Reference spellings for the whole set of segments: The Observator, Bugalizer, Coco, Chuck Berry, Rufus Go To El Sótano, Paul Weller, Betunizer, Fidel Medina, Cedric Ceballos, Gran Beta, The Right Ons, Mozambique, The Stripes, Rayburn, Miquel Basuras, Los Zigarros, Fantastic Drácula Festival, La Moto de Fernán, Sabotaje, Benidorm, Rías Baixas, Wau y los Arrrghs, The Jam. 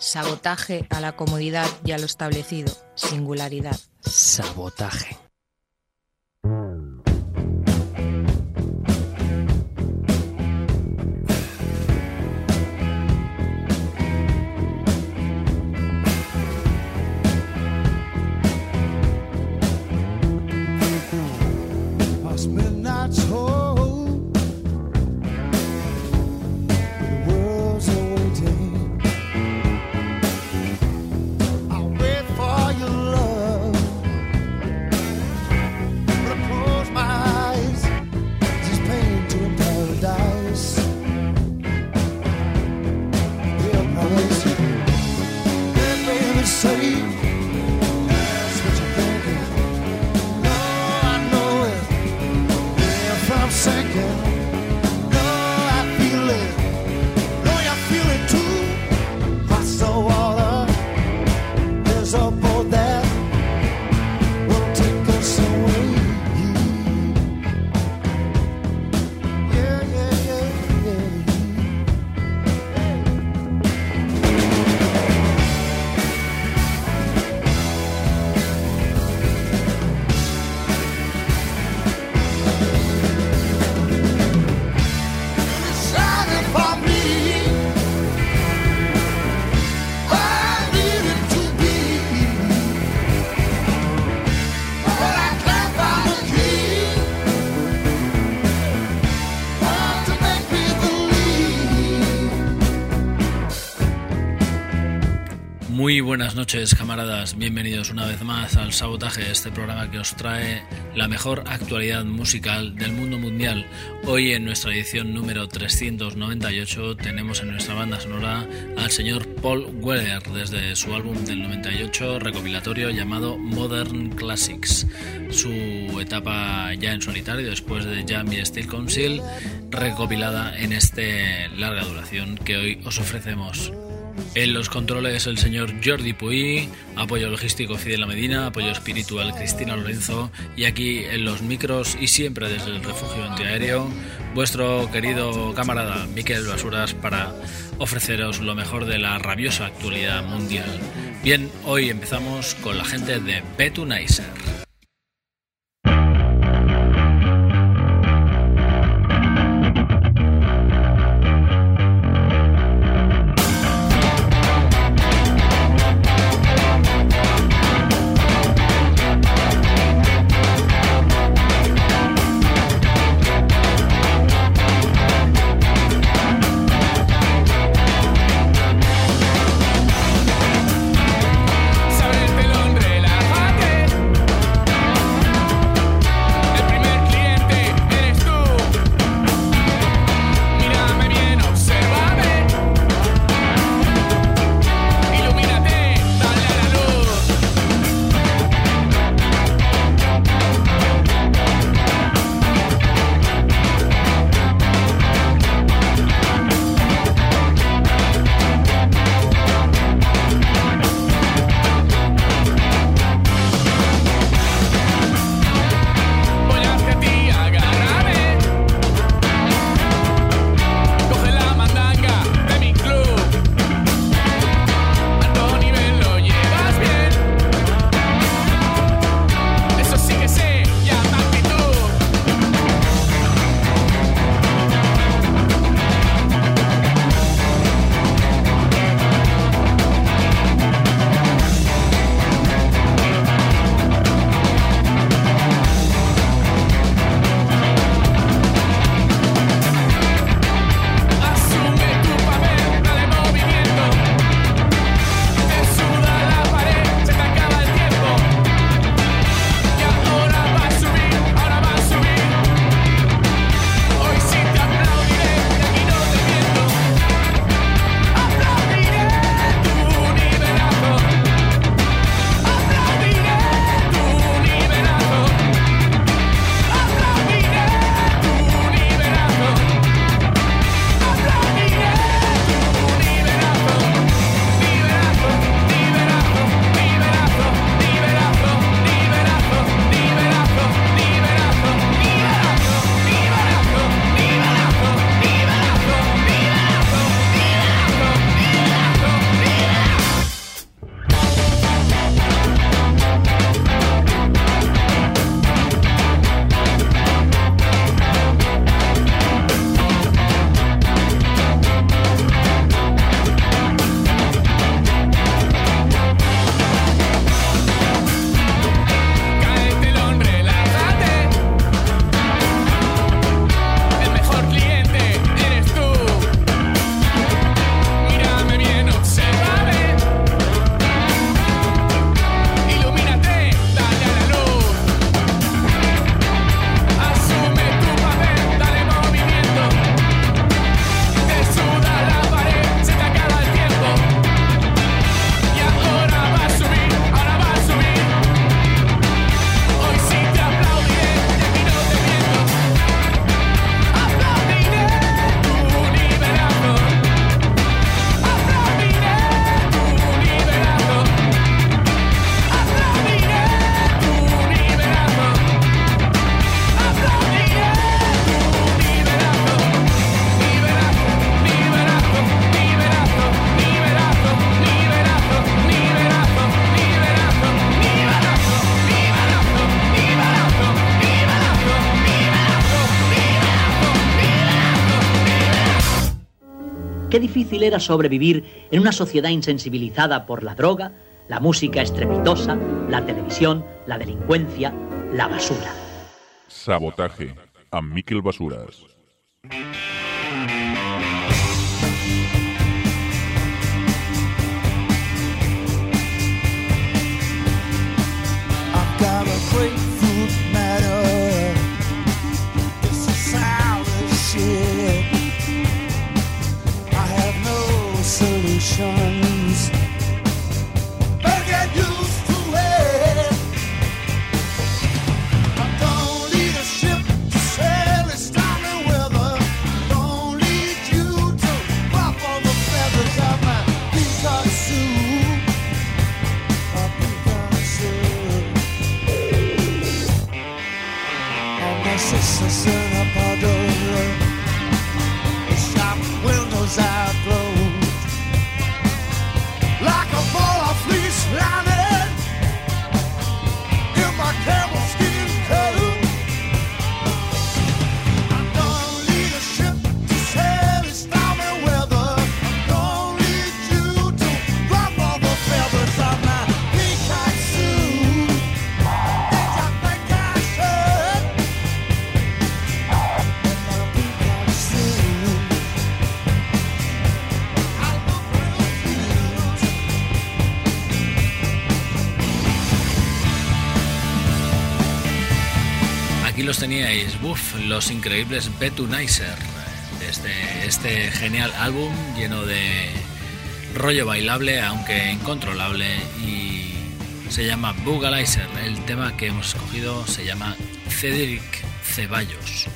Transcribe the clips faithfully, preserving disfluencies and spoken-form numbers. Sabotaje a la comodidad y a lo establecido. Singularidad. Sabotaje. Muy buenas noches, camaradas, bienvenidos una vez más al Sabotaje, este programa que os trae la mejor actualidad musical del mundo mundial. Hoy en nuestra edición número trescientos noventa y ocho tenemos en nuestra banda sonora al señor Paul Weller desde su álbum del noventa y ocho recopilatorio llamado Modern Classics. Su etapa ya en solitario después de The Jam y The Style Council recopilada en este larga duración que hoy os ofrecemos. En los controles el señor Jordi Puy, apoyo logístico Fidel Medina, apoyo espiritual Cristina Lorenzo y aquí en los micros y siempre desde el refugio antiaéreo vuestro querido camarada Miquel Basuras para ofreceros lo mejor de la rabiosa actualidad mundial. Bien, hoy empezamos con la gente de Betunizer. qué difícil era sobrevivir en una sociedad insensibilizada por la droga, la música estrepitosa, la televisión, la delincuencia, la basura. Sabotaje, a Miquel Basuras. I've got a grapefruit matter. It's a sour shit. I have no solutions. But get used to it. I don't need a ship to sail in stormy weather. Don't need you to pop on the feathers of my peacock suit. A peacock suit. All my sisters in a puddle. The shop windows are closed. Like a ball of fleece landed in my camel skin coat. I don't need a ship to sail in stormy weather. I don't need you to rub all the feathers on my peacock suit. Did you think I should? In my peacock suit. I look real cute. Aquí los teníais, buff, los increíbles Betunizer, desde este genial álbum lleno de rollo bailable, aunque incontrolable, y se llama Bugalizer. El tema que hemos escogido se llama Cedric Ceballos.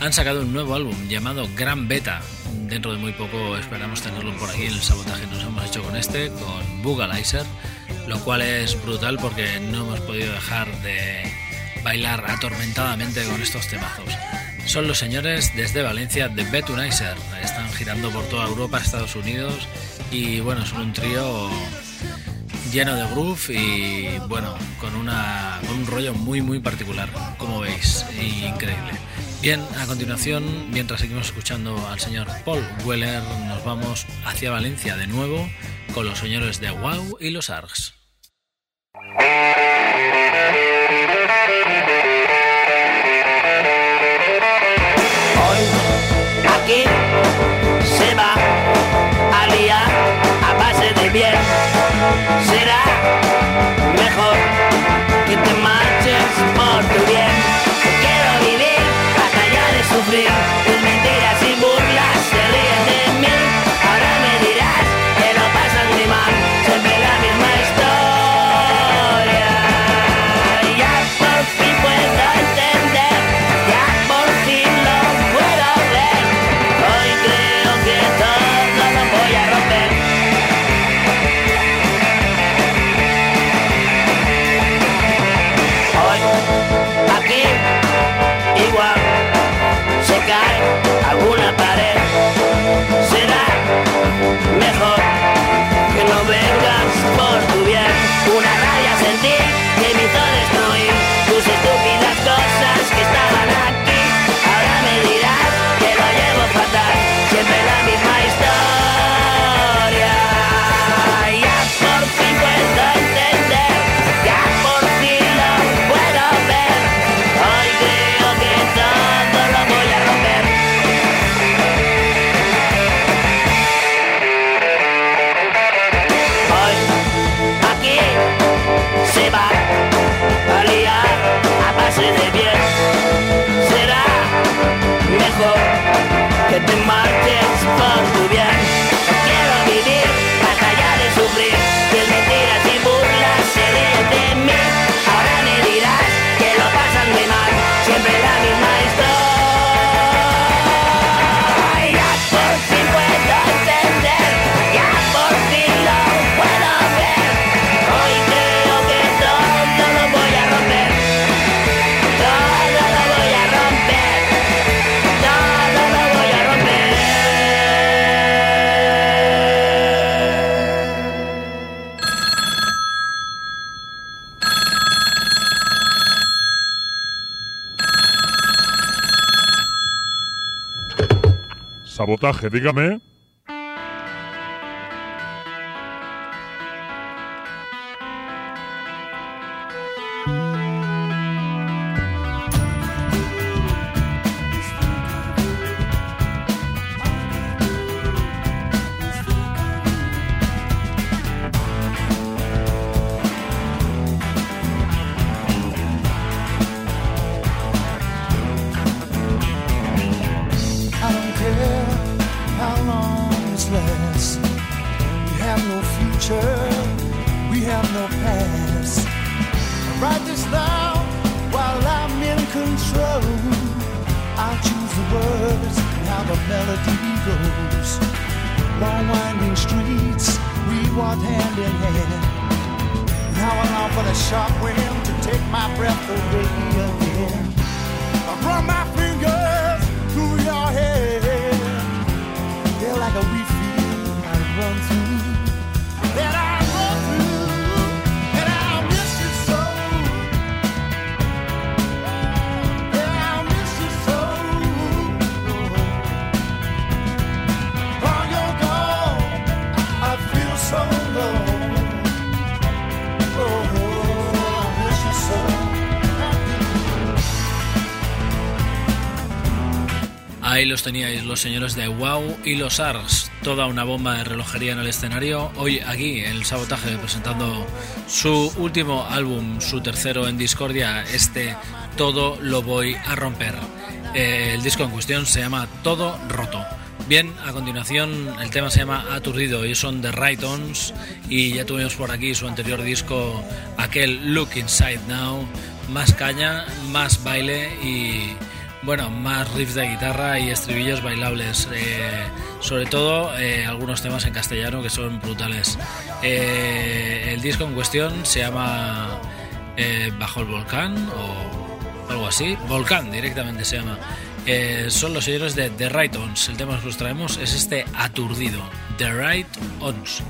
Han sacado un nuevo álbum llamado Gran Beta. Dentro de muy poco esperamos tenerlo por aquí en el sabotaje. Nos hemos hecho con este, con Bugalizer, lo cual es brutal porque no hemos podido dejar de bailar atormentadamente con estos temazos. Son los señores desde Valencia de Betunizer. Están girando por toda Europa, Estados Unidos, y bueno, son un trío lleno de groove y bueno, con, una, con un rollo muy muy particular, como veis, increíble. Bien, a continuación, mientras seguimos escuchando al señor Paul Weller, nos vamos hacia Valencia de nuevo con los señores de Wau y los Arrrghs. Aquí se va a liar a base de bien. Será mejor que te marches por tu bien. Quiero vivir hasta ya de sufrir. Tus mentiras y burlas se ríen de mí. Ahora me dirás que no pasa ni mal. Siempre la misma historia. Ya por fin puedo entender. Ya por fin lo puedo ver. Hoy creo que todo lo voy a romper. Hoy, aquí, igual, se cae alguna pared. Será mejor que no vengas por tu bien. Una raya sentí que me hizo destruir tus estúpidas cosas que estaban aquí. Ahora me dirás que lo llevo fatal. Siempre la misma historia. Ya por fin puedo entender. Ya por fin lo puedo ver. Hoy creo que todo lo voy a romper. Hoy, aquí, se va a liar a base de bien. Será mejor que te marches por tu bien. Quiero vivir hasta ya de sufrir. Tus mentiras y burlas se ríen de mí. Ahora me dirás que lo pasan muy mal. Siempre la misma historia. Ya por fin puedo entender. Ya por fin lo puedo ver. Hoy creo que todo lo voy a romper. Todo lo voy a romper. Todo lo voy a romper. Sabotaje, dígame. the melody grows. Long winding streets we walk hand in hand. Now I long for the sharp wind to take my breath away again. I run my fingers through your hair. They're like a wee field I run through. That I run through, and I miss you so. And I miss you so. While you're gone, I feel so low. Ahí los teníais, los señores de Wau y los Arrrghs, toda una bomba de relojería en el escenario. Hoy aquí en el Sabotaje presentando su último álbum, su tercero en Discordia, este Todo lo voy a romper. El disco en cuestión se llama Todo roto. Bien, a continuación el tema se llama Aturdido y son The Right Ons, y ya tuvimos por aquí su anterior disco, aquel Look Inside Now, más caña, más baile y bueno, más riffs de guitarra y estribillos bailables, eh, sobre todo eh, algunos temas en castellano que son brutales. Eh, el disco en cuestión se llama eh, Bajo el Volcán o algo así, Volcán directamente se llama. Eh, son los señores de The Right Ons. El tema que os traemos es este Aturdido, The Right Ons.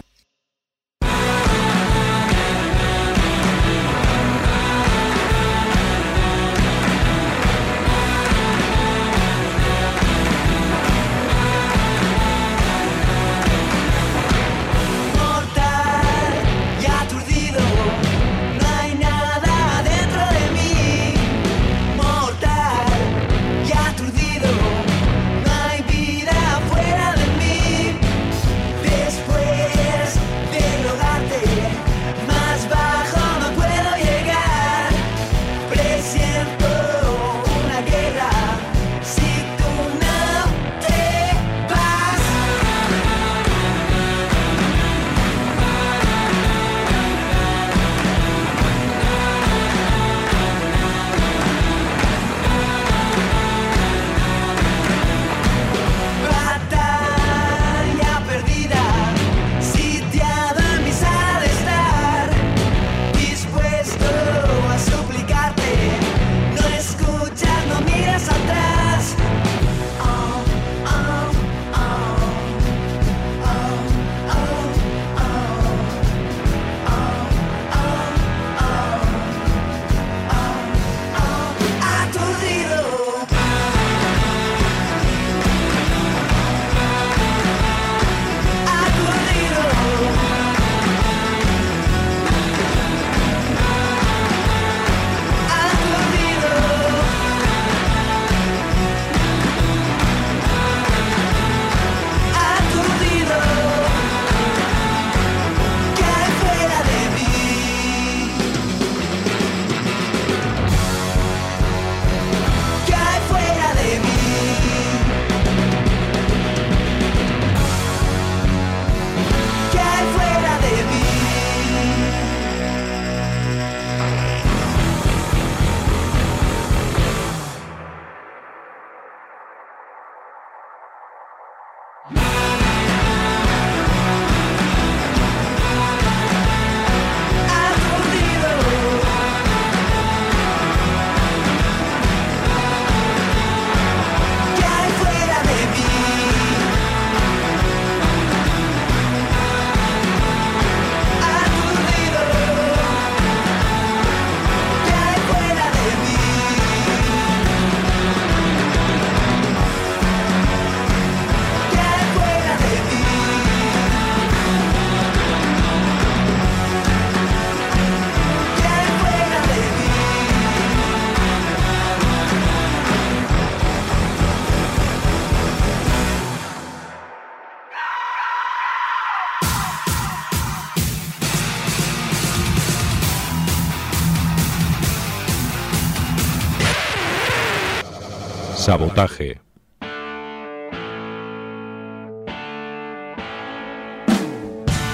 Sabotaje. Can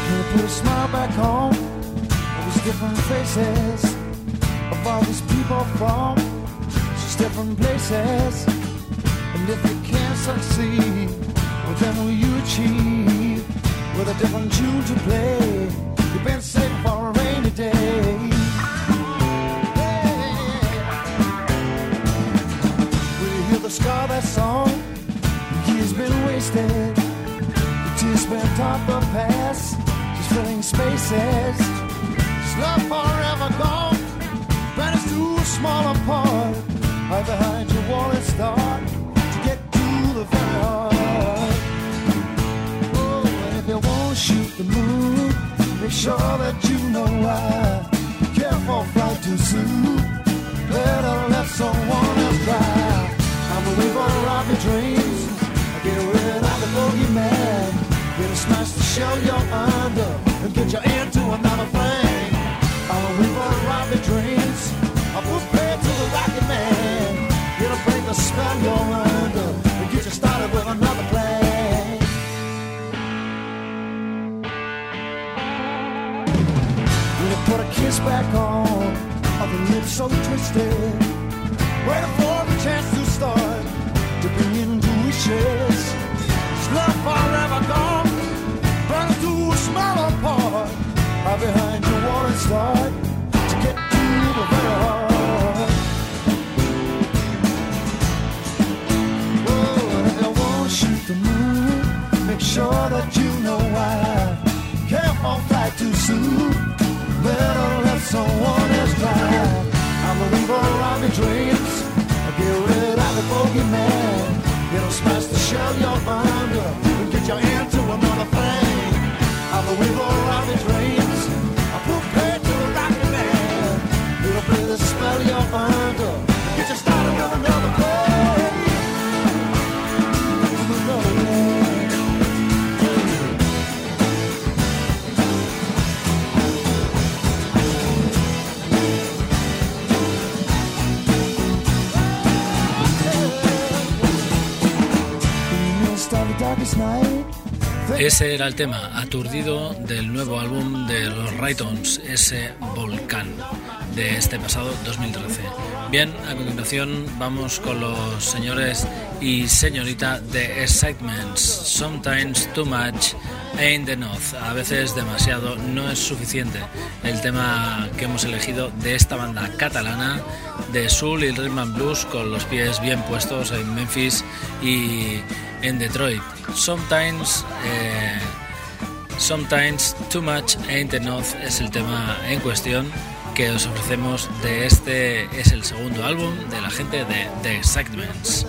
you put a smile back home? All these different faces of all these people from just different places. And if you can't succeed? Well, then will you achieve? With a different tune to play, you've been saved for a rainy day. Will you hear the scar that song? Years been wasted, the tears spent on the past, just filling spaces. Just love forever gone, but it's too small a part. Hide behind your wall and start to get to the very heart. Oh, and if you won't shoot the moon, make sure that you know why. Be careful, fly too soon. Better let someone else try. I'm away for a rock of dreams. Get rid of the bogeyman. Get a smash to show you're under and get your ear to another flame. I'm a weaver of robbie dreams. I'm prepared to the rocket man. Get a break the spell you're under and get you started with another plan. When you put a kiss back on, on the lips so twisted, waiting for the chance to start to bring in wishes. It's love forever gone, burns to a smaller part. Hide behind your wall and start to get to the very heart. Oh, and if you won't shoot the moon, make sure that you know why. Careful, fly too soon. Better let someone else try. I'm a weaver of your dreams. I get rid of the bogeyman. It'll smash the shell you're under and get your ear to another thing. I'm a weaver of your dreams. I'm prepared to rock the man. It'll play the spell you're under and get you started with another play. With another Ese era el tema Aturdido del nuevo álbum de los Right Ons, ese Volcán, de este pasado dos mil trece. Bien, a continuación vamos con los señores y señorita de Excitements. Sometimes too much ain't enough. A veces demasiado no es suficiente. El tema que hemos elegido de esta banda catalana de soul y rhythm and blues, con los pies bien puestos en Memphis y en Detroit. Sometimes, eh, Sometimes Too Much Ain't Enough es el tema en cuestión que os ofrecemos de este, es el segundo álbum de la gente de The Excitements.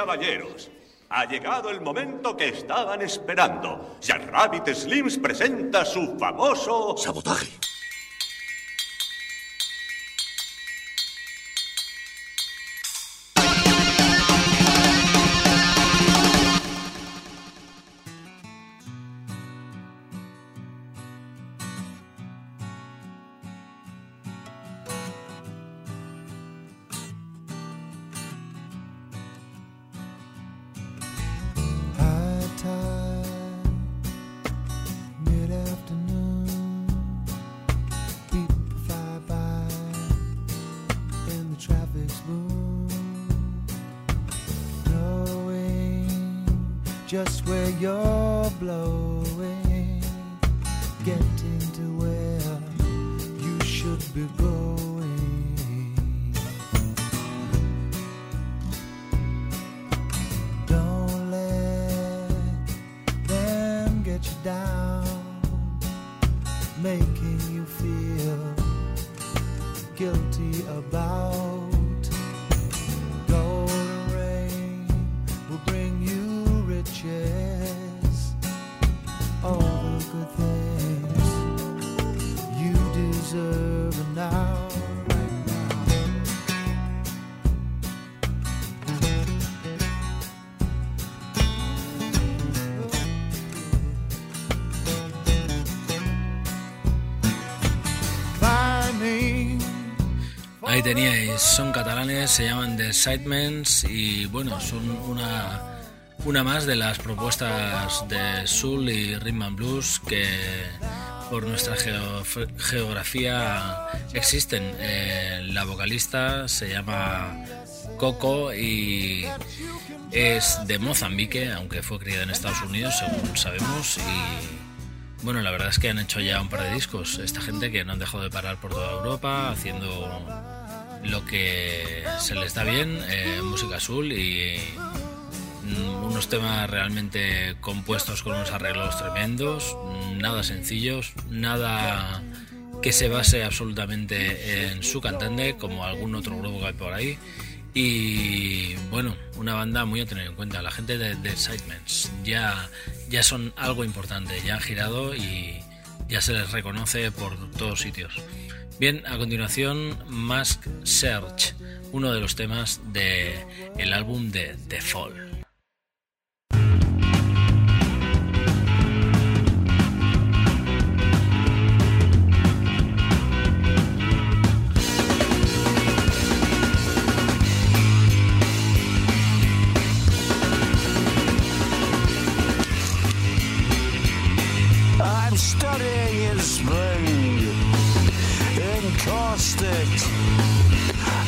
caballeros, ha llegado el momento que estaban esperando. Jack Rabbit Slims presenta su famoso... Sabotaje. Just where you're blowing, getting to where you should be going. Don't let them get you down, making you feel guilty about. Ahí teníais, son catalanes, se llaman The Excitements y bueno, son una, una más de las propuestas de soul y rhythm and blues que por nuestra geof- geografía existen. Eh, la vocalista se llama Coco y es de Mozambique, aunque fue criada en Estados Unidos, según sabemos, y... Bueno, la verdad es que han hecho ya un par de discos. Esta gente que no han dejado de parar por toda Europa, haciendo lo que se les da bien, eh, música azul y unos temas realmente compuestos con unos arreglos tremendos, nada sencillos, nada que se base absolutamente en su cantante, como algún otro grupo que hay por ahí. Y bueno, una banda muy a tener en cuenta. La gente de The Excitements ya, ya son algo importante, ya han girado y ya se les reconoce por todos sitios. Bien, a continuación, Mask Search, uno de los temas del álbum de The Fall.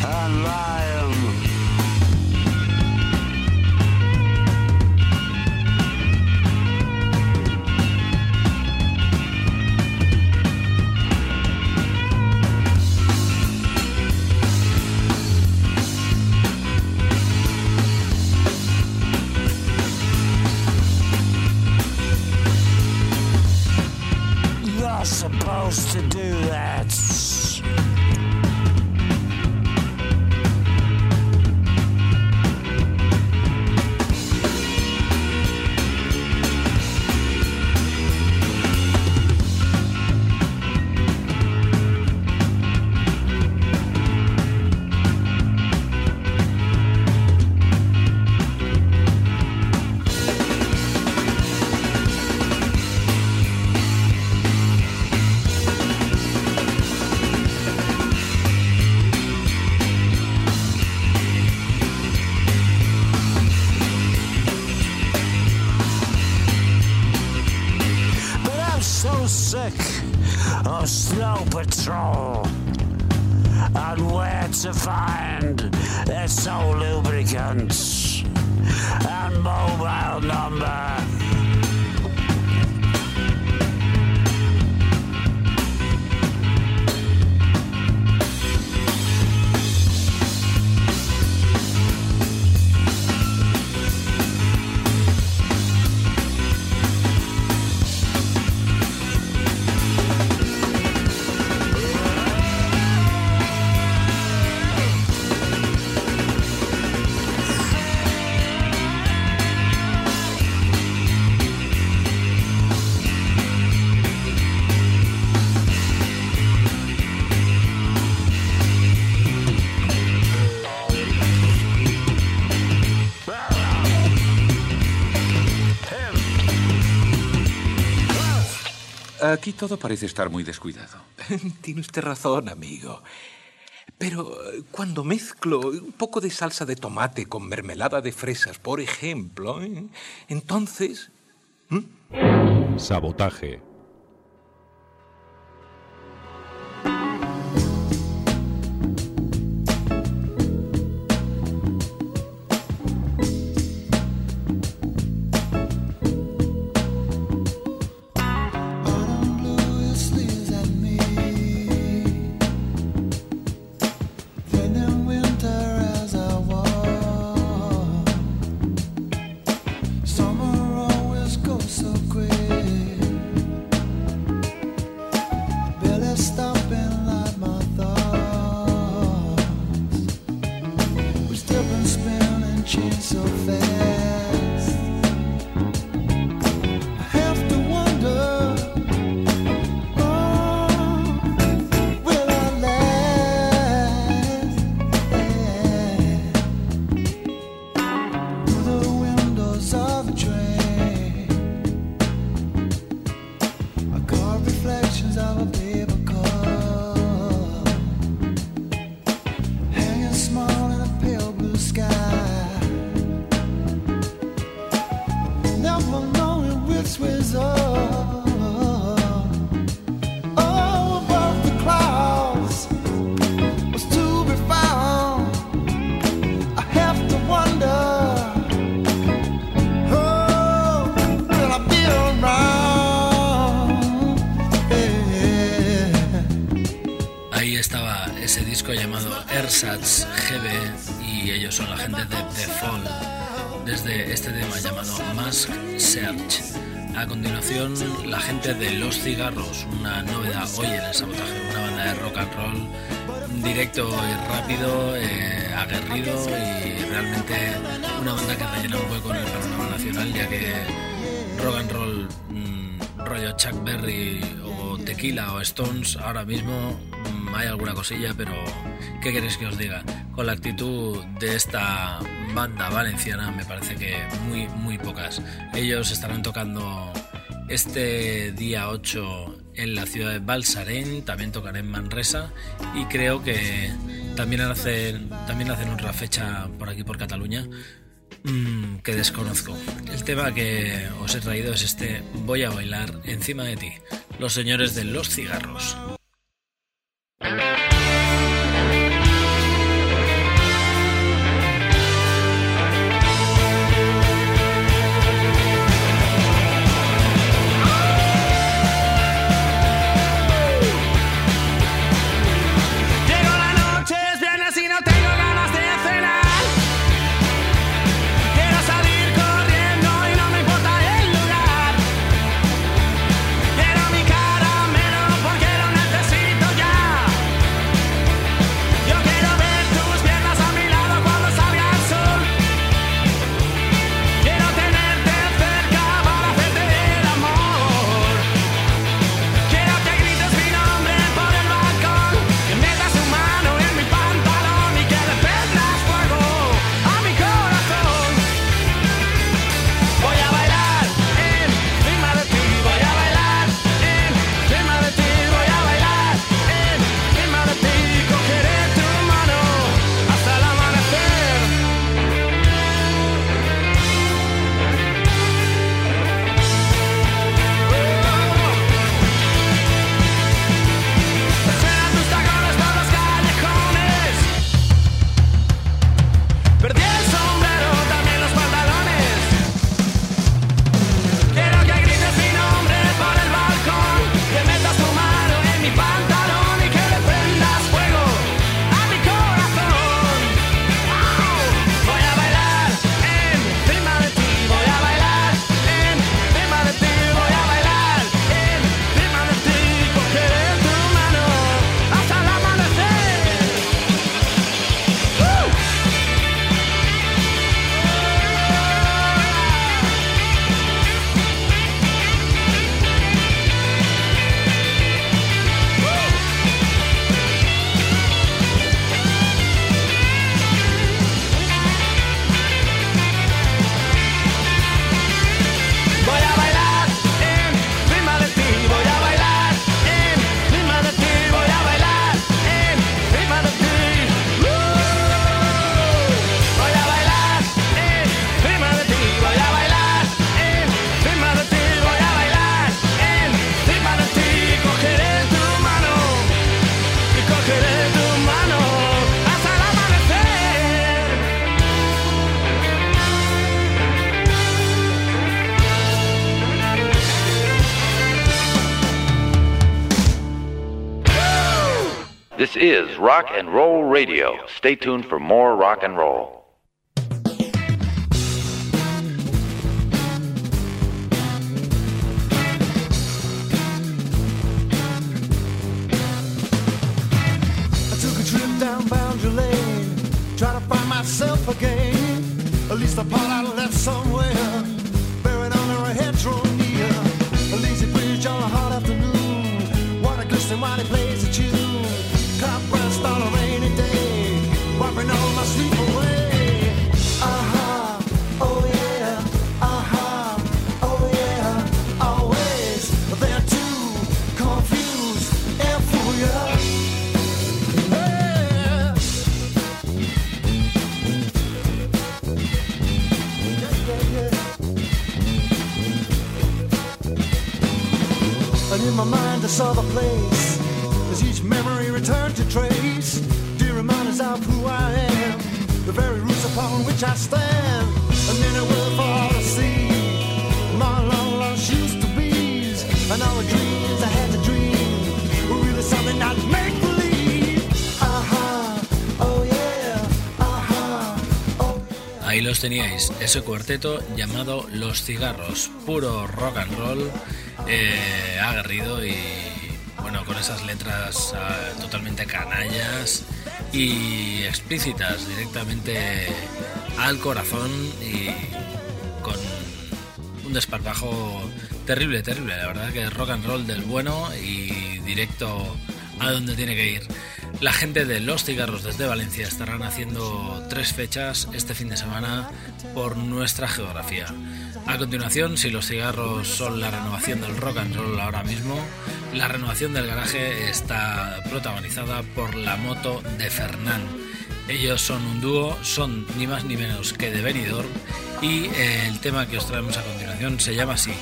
And lion. You're supposed to do that. Aquí todo parece estar muy descuidado. Tiene usted razón, amigo. Pero cuando mezclo un poco de salsa de tomate con mermelada de fresas, por ejemplo, ¿eh? entonces... ¿Mm? Sabotaje. G B y ellos son la gente de The Fall desde este tema llamado Mask Search. A continuación, la gente de Los Zigarros, una novedad hoy en el Sabotaje, una banda de rock and roll directo y rápido, eh, aguerrido y realmente una banda que rellena un hueco en el panorama nacional, ya que rock and roll mmm, rollo Chuck Berry o Tequila o Stones ahora mismo mmm, hay alguna cosilla, pero ¿qué queréis que os diga? Con la actitud de esta banda valenciana me parece que muy, muy pocas. Ellos estarán tocando este día ocho en la ciudad de Balsareny, también tocarán en Manresa y creo que también hacen, también hacen otra fecha por aquí, por Cataluña, mmm, que desconozco. El tema que os he traído es este Voy a bailar encima de ti, los señores de Los Zigarros. This is Rock and Roll Radio. Stay tuned for more rock and roll. Myself again, at least the part I left somewhere, buried under a hedgerow near, a lazy bridge on a hot afternoon, water glistening while it plays a tune, cop rust on a rainy day, wiping all my sleep away, aha, oh yeah, aha, oh yeah, always, they're too confused and fool ya. In my mind I saw the place, as each memory returned to trace, dear reminders of who I am, the very roots upon which I stand, and then it will for all to see, my long lost used to be's, and all the dreams I had to dream, were really something I'd make believe, aha, oh yeah, aha, oh yeah. Ahí los teníais, ese cuarteto llamado Los Zigarros, puro rock and roll, Eh, aguerrido y bueno, con esas letras eh, totalmente canallas y explícitas, directamente al corazón y con un desparpajo terrible, terrible, la verdad que es rock and roll del bueno y directo a donde tiene que ir. La gente de Los Cigarros desde Valencia estarán haciendo tres fechas este fin de semana por nuestra geografía. A continuación, si Los Cigarros son la renovación del rock and roll ahora mismo, la renovación del garaje está protagonizada por La Moto de Fernán. Ellos son un dúo, son ni más ni menos que de Benidorm y el tema que os traemos a continuación se llama así,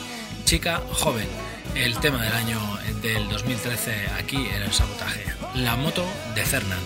Chica Joven, el tema del año del dos mil trece aquí en el Sabotaje, La Moto de Fernán.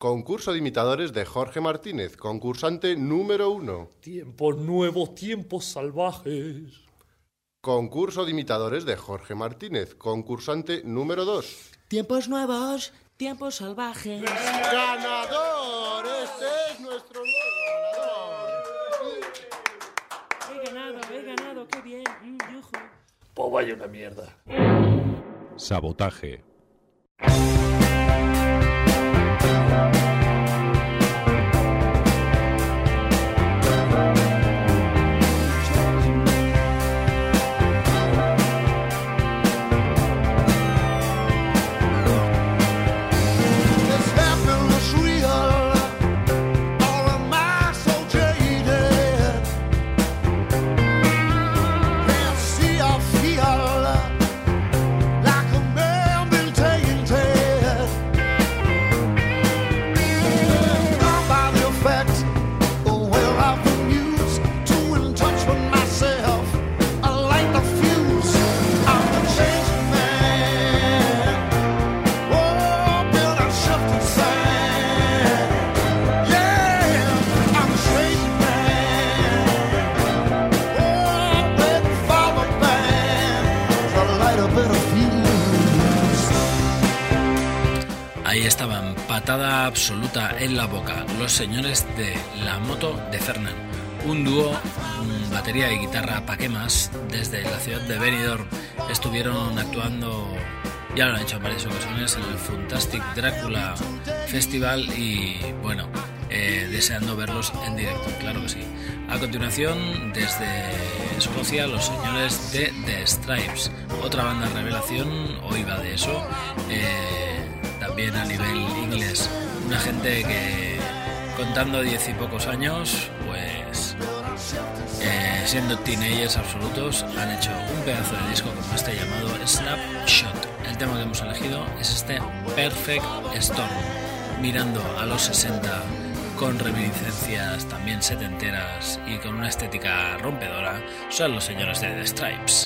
Concurso de imitadores de Jorge Martínez, concursante número uno. Tiempos nuevos, tiempos salvajes. Concurso de imitadores de Jorge Martínez, concursante número dos. Tiempos nuevos, tiempos salvajes. ¡Ganador! Este es nuestro nuevo ganador. He ganado, he ganado, qué bien. Mm, yujo. Pues vaya una mierda. Sabotaje. This happened was real. All of my soldiers. patada absoluta en la boca, los señores de La Moto de Fernán, un dúo, batería y guitarra pa' qué más, desde la ciudad de Benidorm. Estuvieron actuando, ya lo han hecho en varias ocasiones, en el Fantastic Drácula Festival y bueno, eh, deseando verlos en directo, claro que sí. A continuación, desde Escocia, los señores de The Stripes, otra banda revelación, o iba de eso, eh, también a nivel inglés, una gente que contando diez y pocos años, pues eh, siendo teenagers absolutos, han hecho un pedazo de disco como este llamado Snap Shot. El tema que hemos elegido es este Perfect Storm, mirando a los sesenta con reminiscencias también setenteras y con una estética rompedora. Son los señores de The Stripes.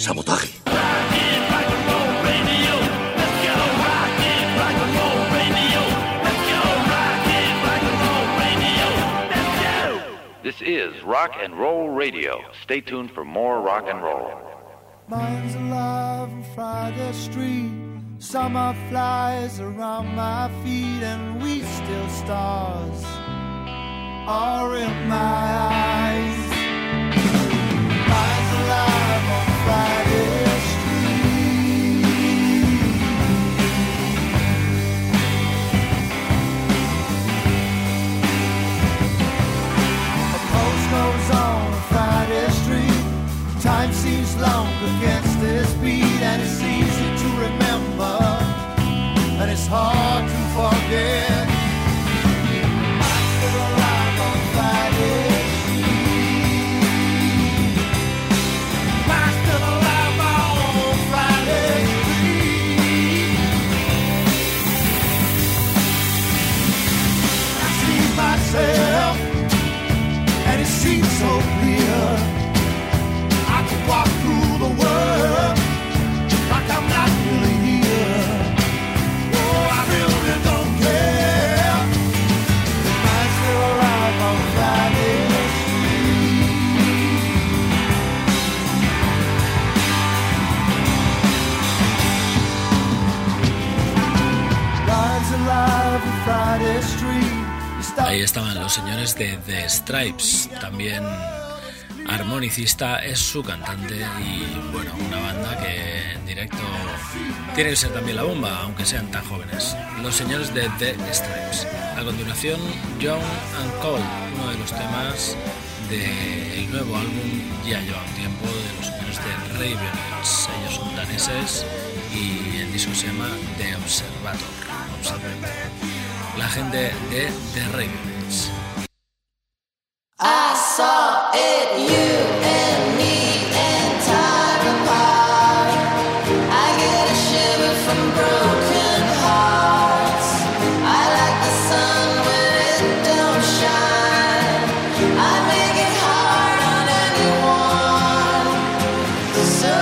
Sabotaje. This is Rock and Roll Radio. Stay tuned for more rock and roll. Mine's alive on Friday Street. Summer flies around my feet and we still stars are in my eyes. Mine's alive on Friday Street. A post goes on Friday Street. Time seems long against this beat, and it's easy to remember, and it's hard to forget. I'm still alive on Friday. And it seems so clear, I could walk through the world like I'm not really here. Oh, I really don't care. I'm still alive on Friday Street. Lines alive on Friday Street. Ahí estaban los señores de The Stripes, también armonicista, es su cantante y, bueno, una banda que en directo tiene que ser también la bomba, aunque sean tan jóvenes. Los señores de The Stripes. A continuación, Young and Cold, uno de los temas del nuevo álbum Ya Lleva un Tiempo de los señores de Rayburn. Ellos son daneses y el disco se llama The Observator. Observator. La gente de The Ravens. I saw it, you and me and time apart. I get a shiver from broken hearts. I like the sun when it don't shine. I make it hard on anyone. So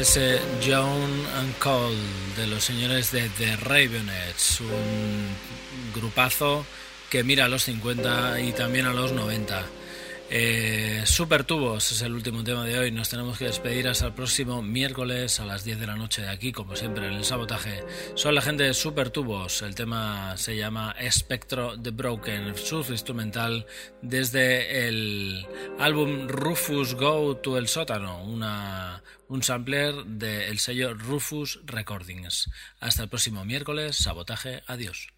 ese Young and Cold de los señores de The Ravenettes, un grupazo que mira a los cincuenta y también a los noventa. Eh, Supertubos es el último tema de hoy. Nos tenemos que despedir hasta el próximo miércoles a las diez de la noche de aquí, como siempre, en el Sabotaje. Son la gente de Supertubos. El tema se llama Spectro the Broken, surf instrumental desde el álbum Rufus Go to el Sótano, una, un sampler del sello Rufus Recordings. Hasta el próximo miércoles, Sabotaje, adiós.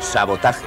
Sabotaje,